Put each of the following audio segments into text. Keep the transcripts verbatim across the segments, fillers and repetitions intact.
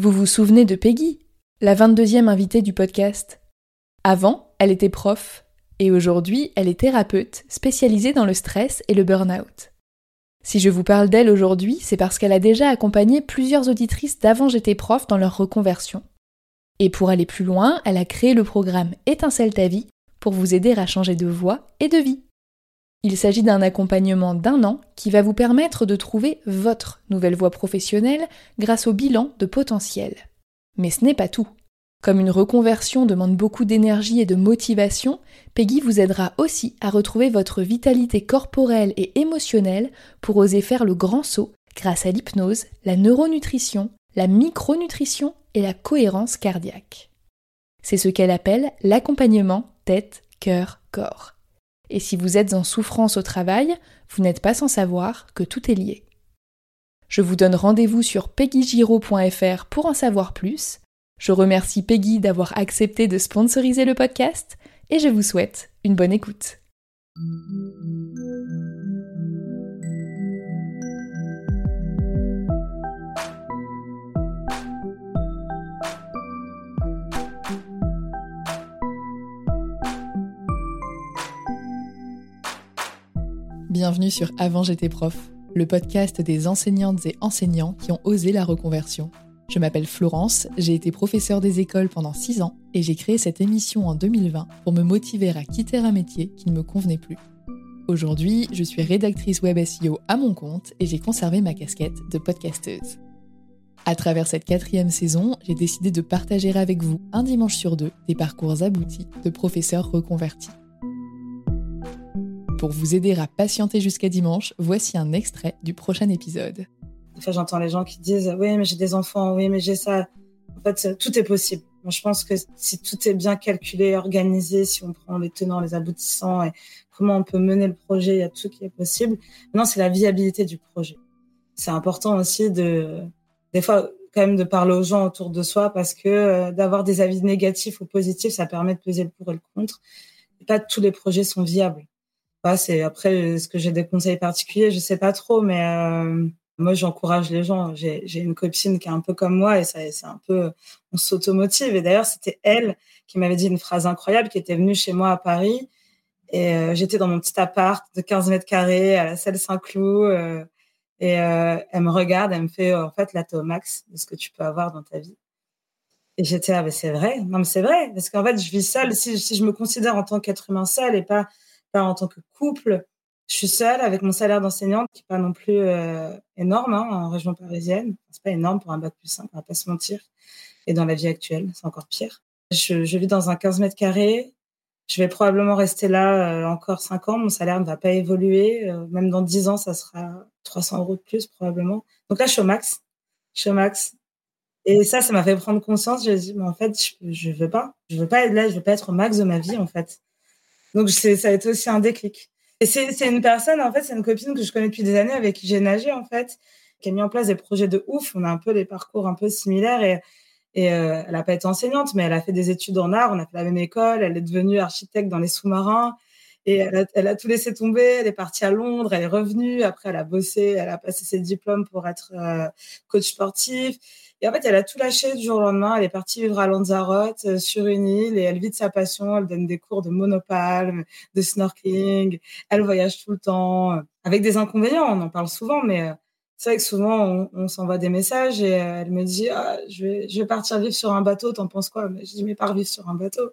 Vous vous souvenez de Peggy, la vingt-deuxième invitée du podcast. Avant, elle était prof, et aujourd'hui, elle est thérapeute spécialisée dans le stress et le burn-out. Si je vous parle d'elle aujourd'hui, c'est parce qu'elle a déjà accompagné plusieurs auditrices d'Avant j'étais prof dans leur reconversion. Et pour aller plus loin, elle a créé le programme Étincelle ta vie pour vous aider à changer de voie et de vie. Il s'agit d'un accompagnement d'un an qui va vous permettre de trouver votre nouvelle voie professionnelle grâce au bilan de potentiel. Mais ce n'est pas tout. Comme une reconversion demande beaucoup d'énergie et de motivation, Peggy vous aidera aussi à retrouver votre vitalité corporelle et émotionnelle pour oser faire le grand saut grâce à l'hypnose, la neuronutrition, la micronutrition et la cohérence cardiaque. C'est ce qu'elle appelle l'accompagnement tête, cœur, corps. Et si vous êtes en souffrance au travail, vous n'êtes pas sans savoir que tout est lié. Je vous donne rendez-vous sur Peggy Giro point F R pour en savoir plus. Je remercie Peggy d'avoir accepté de sponsoriser le podcast et je vous souhaite une bonne écoute. Bienvenue sur Avant j'étais prof, le podcast des enseignantes et enseignants qui ont osé la reconversion. Je m'appelle Florence, j'ai été professeure des écoles pendant six ans et j'ai créé cette émission en deux mille vingt pour me motiver à quitter un métier qui ne me convenait plus. Aujourd'hui, je suis rédactrice web S E O à mon compte et j'ai conservé ma casquette de podcasteuse. À travers cette quatrième saison, j'ai décidé de partager avec vous un dimanche sur deux des parcours aboutis de professeurs reconvertis. Pour vous aider à patienter jusqu'à dimanche, voici un extrait du prochain épisode. Enfin, j'entends les gens qui disent « oui, mais j'ai des enfants, oui, mais j'ai ça ». En fait, tout est possible. Moi, je pense que si tout est bien calculé, organisé, si on prend les tenants, les aboutissants et comment on peut mener le projet, il y a tout qui est possible. Maintenant, c'est la viabilité du projet. C'est important aussi, de, des fois, quand même de parler aux gens autour de soi parce que euh, d'avoir des avis négatifs ou positifs, ça permet de peser le pour et le contre. Et pas tous les projets sont viables. Bah, c'est, après, est-ce que j'ai des conseils particuliers ? Je ne sais pas trop, mais... Euh, Moi, j'encourage les gens. J'ai, j'ai une copine qui est un peu comme moi et ça, c'est un peu, on s'automotive. Et d'ailleurs, c'était elle qui m'avait dit une phrase incroyable, qui était venue chez moi à Paris. Et euh, j'étais dans mon petit appart de quinze mètres carrés à la Selle Saint-Cloud. Euh, et euh, elle me regarde, elle me fait, en fait, là, t'es au max de ce que tu peux avoir dans ta vie. Et j'étais là, ah, mais c'est vrai. Non, mais c'est vrai. Parce qu'en fait, je vis seule. Si, si je me considère en tant qu'être humain seul et pas, pas en tant que couple, je suis seule avec mon salaire d'enseignante qui n'est pas non plus euh, énorme hein, en région parisienne. C'est pas énorme pour un bac plus cinq, on va pas se mentir. Et dans la vie actuelle, c'est encore pire. Je, je vis dans un quinze mètres carrés. Je vais probablement rester là euh, encore cinq ans. Mon salaire ne va pas évoluer. Euh, même dans dix ans, ça sera trois cents euros de plus probablement. Donc là, je suis au max. Je suis au max. Et ça, ça m'a fait prendre conscience. Je me suis dit, mais en fait, je ne veux pas. Je ne veux pas être là. Je ne veux pas être au max de ma vie, en fait. Donc, c'est, ça a été aussi un déclic. Et c'est, c'est une personne, en fait, c'est une copine que je connais depuis des années, avec qui j'ai nagé, en fait, qui a mis en place des projets de ouf. On a un peu des parcours un peu similaires et, et euh, elle n'a pas été enseignante, mais elle a fait des études en art, on a fait la même école, elle est devenue architecte dans les sous-marins et elle a, elle a tout laissé tomber, elle est partie à Londres, elle est revenue, après elle a bossé, elle a passé ses diplômes pour être euh, coach sportif. Et en fait, elle a tout lâché du jour au lendemain, elle est partie vivre à Lanzarote, euh, sur une île, et elle vit de sa passion, elle donne des cours de monopalme, de snorkeling, elle voyage tout le temps, euh, avec des inconvénients, on en parle souvent, mais euh, c'est vrai que souvent, on, on s'envoie des messages, et euh, elle me dit, ah, je vais, je vais partir vivre sur un bateau, t'en penses quoi ? Mais je dis, mais pars vivre sur un bateau.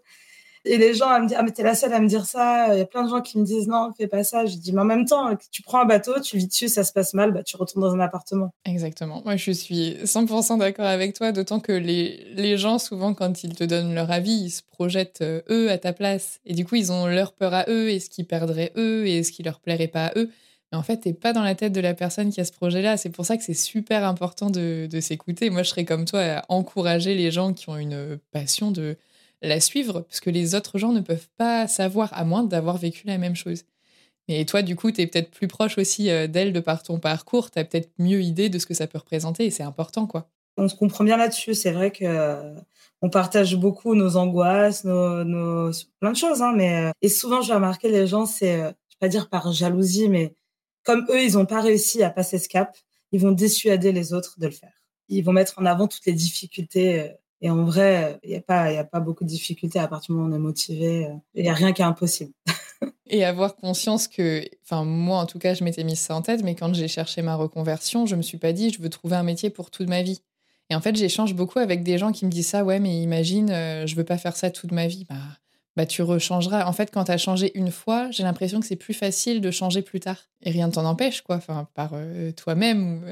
Et les gens, elles me disent, ah, mais t'es la seule à me dire ça, il y a plein de gens qui me disent, non, fais pas ça. Je dis, mais en même temps, tu prends un bateau, tu vis dessus, ça se passe mal, bah, tu retournes dans un appartement. Exactement. Moi, je suis cent pour cent d'accord avec toi, d'autant que les, les gens, souvent, quand ils te donnent leur avis, ils se projettent, euh, eux, à ta place. Et du coup, ils ont leur peur à eux, et ce qu'ils perdraient eux, et ce qui leur plairait pas à eux. Mais en fait, t'es pas dans la tête de la personne qui a ce projet-là. C'est pour ça que c'est super important de, de s'écouter. Moi, je serais comme toi à encourager les gens qui ont une passion de... la suivre, parce que les autres gens ne peuvent pas savoir, à moins d'avoir vécu la même chose. Mais toi, du coup, tu es peut-être plus proche aussi d'elle de par ton parcours, tu as peut-être mieux idée de ce que ça peut représenter, et c'est important, quoi. On se comprend bien là-dessus, c'est vrai qu'on partage beaucoup nos angoisses, nos, nos... plein de choses, hein, mais... Et souvent, je vais remarquer, les gens, c'est, je ne vais pas dire par jalousie, mais comme eux, ils n'ont pas réussi à passer ce cap, ils vont dissuader les autres de le faire. ils vont mettre en avant toutes les difficultés. Et en vrai, il n'y a pas, il n'y a pas beaucoup de difficultés à partir du moment où on est motivé. Il n'y a rien qui est impossible. Et avoir conscience que, enfin moi en tout cas, je m'étais mise ça en tête, mais quand j'ai cherché ma reconversion, je me suis pas dit je veux trouver un métier pour toute ma vie. Et en fait, j'échange beaucoup avec des gens qui me disent ça, ouais, mais imagine, euh, je veux pas faire ça toute ma vie. Bah, bah tu rechangeras. En fait, quand t'as changé une fois, j'ai l'impression que c'est plus facile de changer plus tard. Et rien ne t'en empêche, quoi, enfin par euh, toi-même.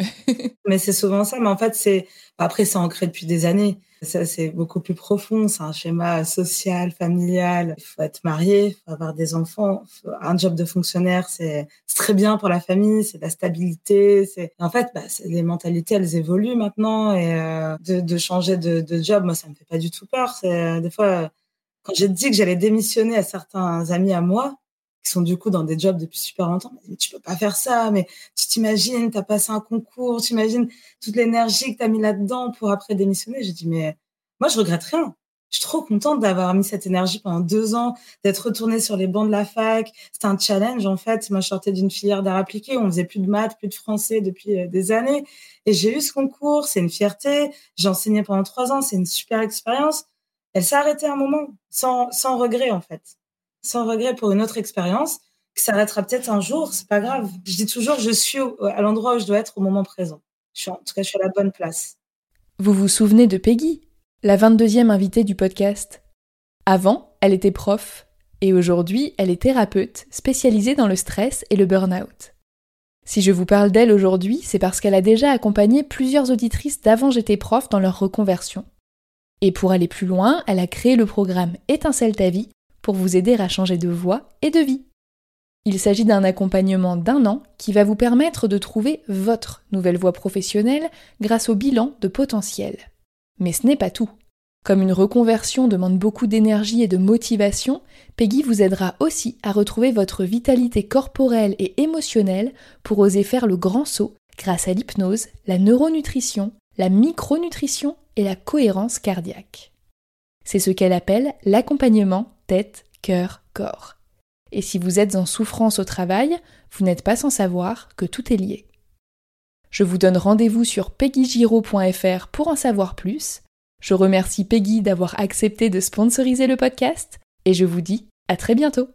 Mais c'est souvent ça. Mais en fait, c'est après, c'est ancré depuis des années. Ça, c'est beaucoup plus profond. C'est un schéma social, familial. Il faut être marié, il faut avoir des enfants. Faut... Un job de fonctionnaire, c'est... c'est très bien pour la famille, c'est de la stabilité. C'est... En fait, bah, c'est... les mentalités, elles évoluent maintenant. Et euh, de, de changer de, de job, moi, ça me fait pas du tout peur. C'est... Des fois, quand j'ai dit que j'allais démissionner à certains amis à moi, qui sont du coup dans des jobs depuis super longtemps, mais tu peux pas faire ça, mais tu t'imagines, t'as passé un concours, tu imagines toute l'énergie que t'as mis là-dedans pour après démissionner. J'ai dit, mais moi, je regrette rien. Je suis trop contente d'avoir mis cette énergie pendant deux ans, d'être retournée sur les bancs de la fac. C'était un challenge, en fait. Moi, je sortais d'une filière d'art appliqué. On faisait plus de maths, plus de français depuis des années. Et j'ai eu ce concours. C'est une fierté. J'ai enseigné pendant trois ans. C'est une super expérience. Elle s'est arrêtée à un moment, sans, sans regret, en fait. Sans regret pour une autre expérience qui s'arrêtera peut-être un jour, c'est pas grave. Je dis toujours, je suis au, à l'endroit où je dois être au moment présent. Je suis, en tout cas, je suis à la bonne place. Vous vous souvenez de Peggy, la vingt-deuxième invitée du podcast ? Avant, elle était prof et aujourd'hui, elle est thérapeute spécialisée dans le stress et le burn-out. Si je vous parle d'elle aujourd'hui, c'est parce qu'elle a déjà accompagné plusieurs auditrices d'Avant j'étais prof dans leur reconversion. Et pour aller plus loin, elle a créé le programme Étincelle ta vie, pour vous aider à changer de voie et de vie. Il s'agit d'un accompagnement d'un an qui va vous permettre de trouver votre nouvelle voie professionnelle grâce au bilan de potentiel. Mais ce n'est pas tout. Comme une reconversion demande beaucoup d'énergie et de motivation, Peggy vous aidera aussi à retrouver votre vitalité corporelle et émotionnelle pour oser faire le grand saut grâce à l'hypnose, la neuronutrition, la micronutrition et la cohérence cardiaque. C'est ce qu'elle appelle l'accompagnement tête, cœur, corps. Et si vous êtes en souffrance au travail, vous n'êtes pas sans savoir que tout est lié. Je vous donne rendez-vous sur Peggy Giro point F R pour en savoir plus. Je remercie Peggy d'avoir accepté de sponsoriser le podcast et je vous dis à très bientôt.